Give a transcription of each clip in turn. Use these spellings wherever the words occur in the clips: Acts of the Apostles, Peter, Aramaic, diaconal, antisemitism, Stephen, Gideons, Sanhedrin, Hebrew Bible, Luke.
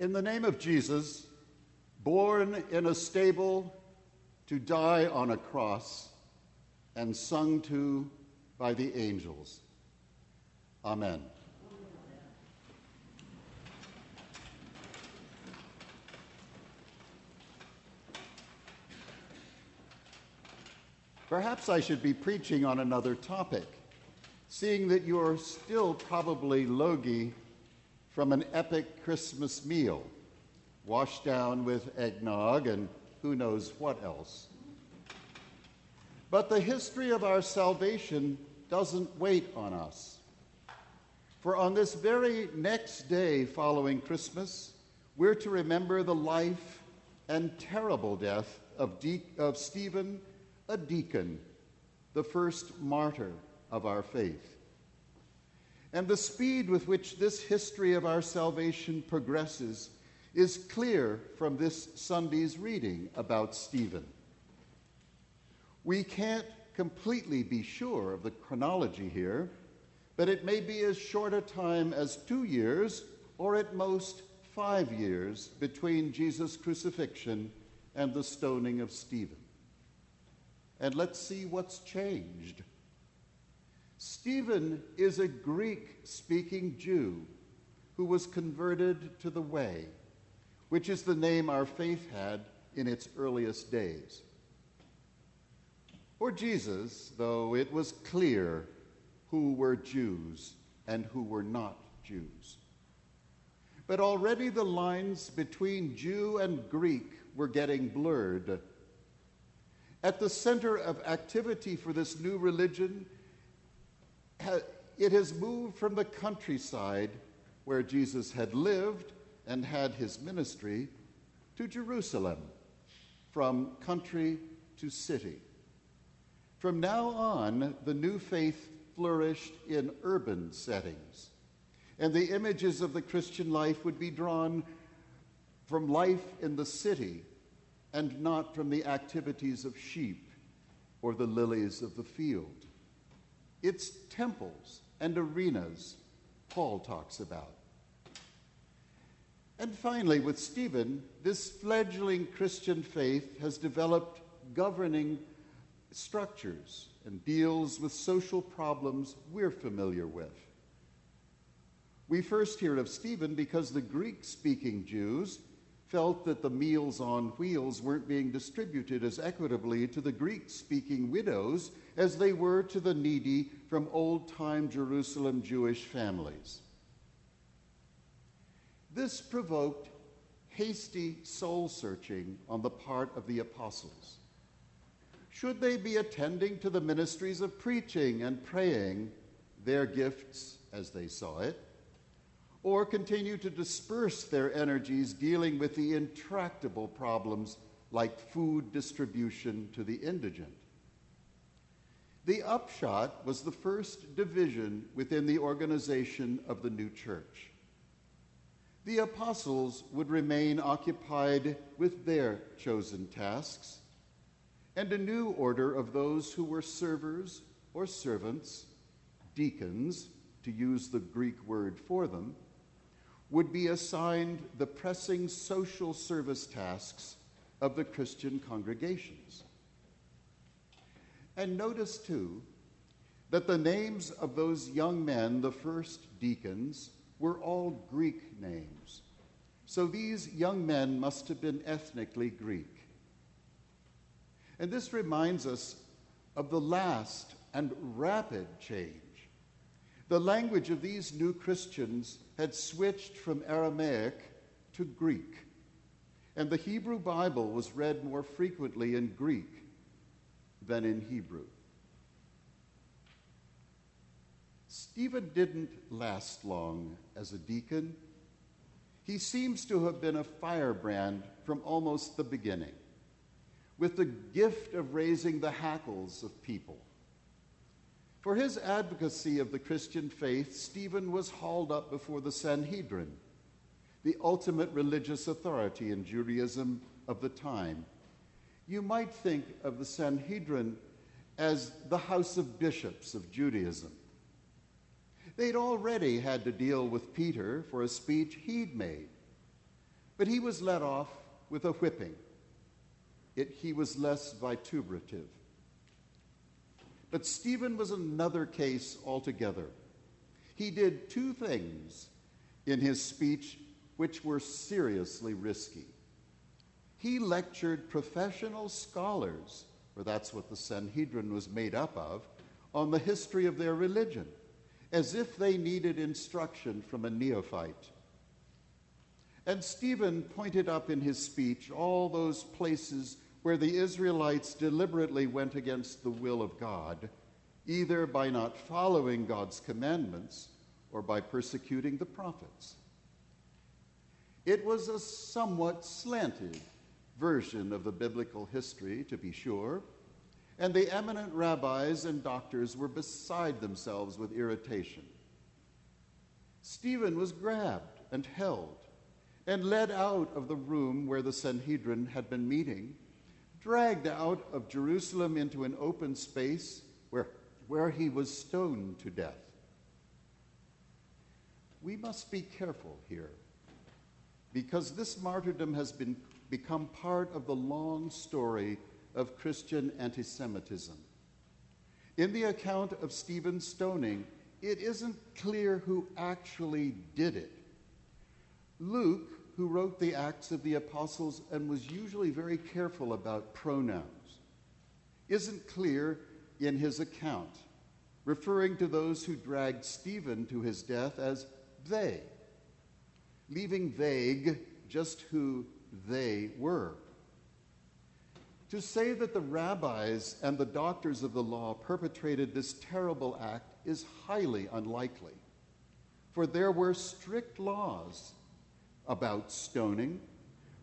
in the name of Jesus, born in a stable to die on a cross and sung to by the angels. Amen. Perhaps I should be preaching on another topic, seeing that you're still probably logy from an epic Christmas meal, washed down with eggnog and who knows what else. But the history of our salvation doesn't wait on us. For on this very next day following Christmas, we're to remember the life and terrible death of Stephen, a deacon, the first martyr of our faith. And the speed with which this history of our salvation progresses is clear from this Sunday's reading about Stephen. We can't completely be sure of the chronology here, but it may be as short a time as 2 years, or at most 5 years, between Jesus' crucifixion and the stoning of Stephen. And let's see what's changed. Stephen is a Greek-speaking Jew who was converted to the Way, which is the name our faith had in its earliest days. Or Jesus, though it was clear who were Jews and who were not Jews. But already the lines between Jew and Greek were getting blurred. At the center of activity for this new religion, it has moved from the countryside where Jesus had lived and had his ministry to Jerusalem, from country to city. From now on, the new faith flourished in urban settings, and the images of the Christian life would be drawn from life in the city and not from the activities of sheep or the lilies of the field. It's temples and arenas Paul talks about. And finally, with Stephen, this fledgling Christian faith has developed governing structures and deals with social problems we're familiar with. We first hear of Stephen because the Greek-speaking Jews felt that the meals on wheels weren't being distributed as equitably to the Greek-speaking widows as they were to the needy from old-time Jerusalem Jewish families. This provoked hasty soul-searching on the part of the apostles. Should they be attending to the ministries of preaching and praying, their gifts as they saw it, or continue to disperse their energies dealing with the intractable problems like food distribution to the indigent? The upshot was the first division within the organization of the new church. The apostles would remain occupied with their chosen tasks, and a new order of those who were servers or servants, deacons, to use the Greek word for them, would be assigned the pressing social service tasks of the Christian congregations. And notice, too, that the names of those young men, the first deacons, were all Greek names. So these young men must have been ethnically Greek. And this reminds us of the last and rapid change. The language of these new Christians had switched from Aramaic to Greek, and the Hebrew Bible was read more frequently in Greek than in Hebrew. Stephen didn't last long as a deacon. He seems to have been a firebrand from almost the beginning, with the gift of raising the hackles of people. For his advocacy of the Christian faith, Stephen was hauled up before the Sanhedrin, the ultimate religious authority in Judaism of the time. You might think of the Sanhedrin as the house of bishops of Judaism. They'd already had to deal with Peter for a speech he'd made, But he was let off with a whipping. He was less vituperative. But Stephen was another case altogether. He did two things in his speech which were seriously risky. He lectured professional scholars, for that's what the Sanhedrin was made up of, on the history of their religion, as if they needed instruction from a neophyte. And Stephen pointed up in his speech all those places where the Israelites deliberately went against the will of God, either by not following God's commandments or by persecuting the prophets. It was a somewhat slanted version of the biblical history, to be sure, and the eminent rabbis and doctors were beside themselves with irritation. Stephen was grabbed and held and led out of the room where the Sanhedrin had been meeting, dragged out of Jerusalem into an open space where he was stoned to death. We must be careful here, because this martyrdom has become part of the long story of Christian antisemitism. In the account of Stephen's stoning, it isn't clear who actually did it. Luke, who wrote the Acts of the Apostles and was usually very careful about pronouns, isn't clear in his account, referring to those who dragged Stephen to his death as they, leaving vague just who they were. To say that the rabbis and the doctors of the law perpetrated this terrible act is highly unlikely, for there were strict laws about stoning,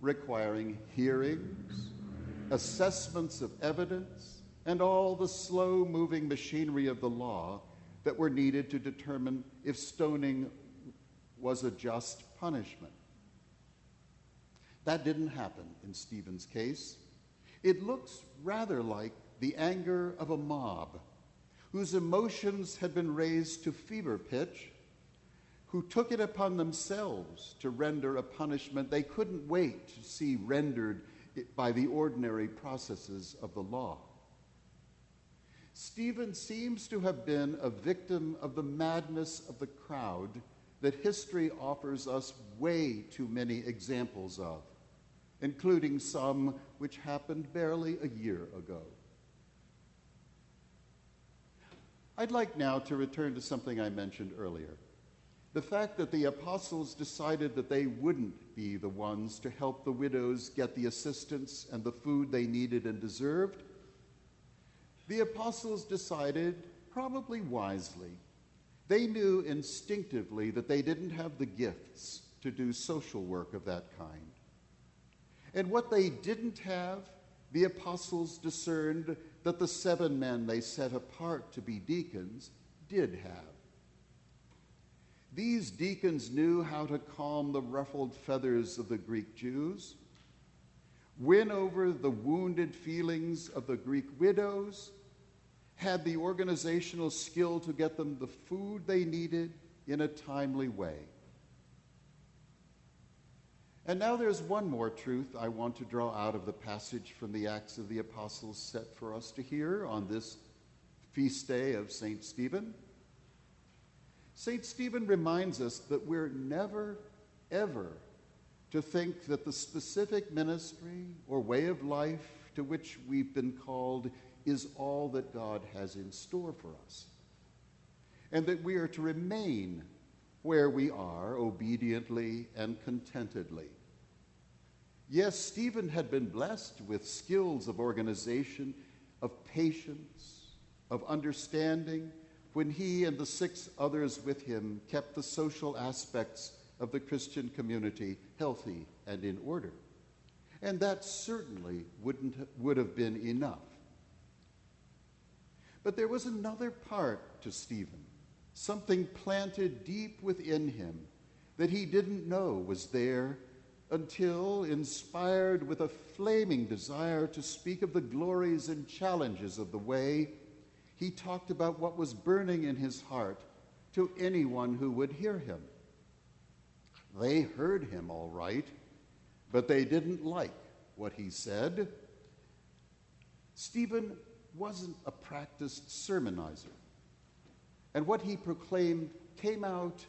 requiring hearings, assessments of evidence, and all the slow-moving machinery of the law that were needed to determine if stoning was a just punishment. That didn't happen in Stephen's case. It looks rather like the anger of a mob whose emotions had been raised to fever pitch, who took it upon themselves to render a punishment they couldn't wait to see rendered by the ordinary processes of the law. Stephen seems to have been a victim of the madness of the crowd that history offers us way too many examples of, including some which happened barely a year ago. I'd like now to return to something I mentioned earlier, the fact that the apostles decided that they wouldn't be the ones to help the widows get the assistance and the food they needed and deserved. The apostles decided, probably wisely, they knew instinctively that they didn't have the gifts to do social work of that kind. And what they didn't have, the apostles discerned that the 7 men they set apart to be deacons did have. These deacons knew how to calm the ruffled feathers of the Greek Jews, win over the wounded feelings of the Greek widows, had the organizational skill to get them the food they needed in a timely way. And now there's one more truth I want to draw out of the passage from the Acts of the Apostles set for us to hear on this feast day of St. Stephen. St. Stephen reminds us that we're never, ever to think that the specific ministry or way of life to which we've been called is all that God has in store for us, and that we are to remain where we are, obediently and contentedly. Yes, Stephen had been blessed with skills of organization, of patience, of understanding, when he and the 6 others with him kept the social aspects of the Christian community healthy and in order. And that certainly would have been enough. But there was another part to Stephen, something planted deep within him that he didn't know was there until, inspired with a flaming desire to speak of the glories and challenges of the way, he talked about what was burning in his heart to anyone who would hear him. They heard him all right, but they didn't like what he said. Stephen wasn't a practiced sermonizer, and what he proclaimed came out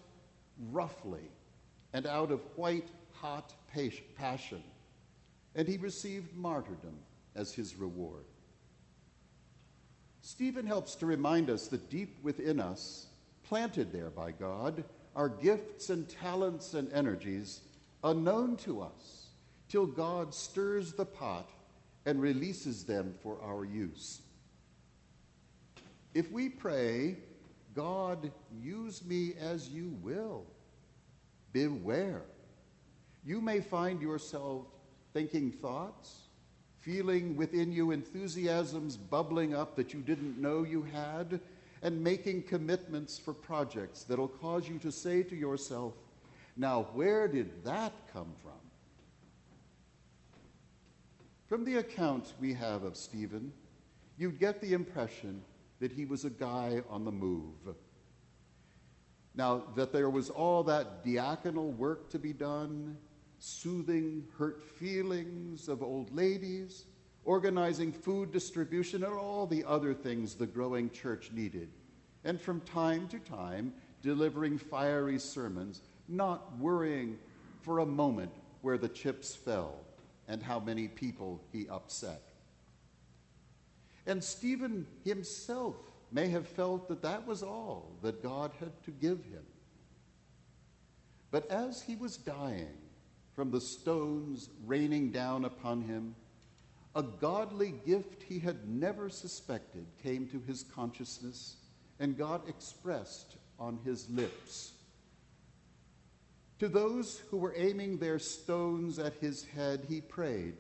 roughly and out of white-hot passion, and he received martyrdom as his reward. Stephen helps to remind us that deep within us, planted there by God, are gifts and talents and energies unknown to us till God stirs the pot and releases them for our use. If we pray, God, use me as you will, beware. You may find yourself thinking thoughts, feeling within you enthusiasms bubbling up that you didn't know you had, and making commitments for projects that'll cause you to say to yourself, now where did that come from? From the accounts we have of Stephen, you'd get the impression that he was a guy on the move. Now, that there was all that diaconal work to be done, soothing hurt feelings of old ladies, organizing food distribution, and all the other things the growing church needed, and from time to time, delivering fiery sermons, not worrying for a moment where the chips fell and how many people he upset. And Stephen himself may have felt that that was all that God had to give him. But as he was dying from the stones raining down upon him, a godly gift he had never suspected came to his consciousness and got expressed on his lips. To those who were aiming their stones at his head, he prayed,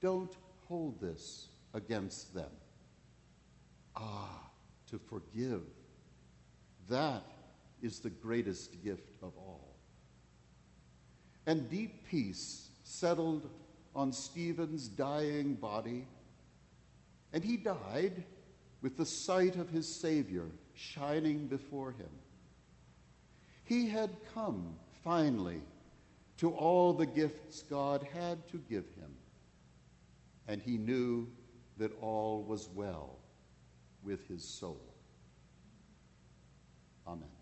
"Don't hold this against them." Ah, to forgive. That is the greatest gift of all. And deep peace settled on Stephen's dying body, and he died with the sight of his Savior shining before him. He had come, finally, to all the gifts God had to give him, and he knew that all was well with his soul. Amen.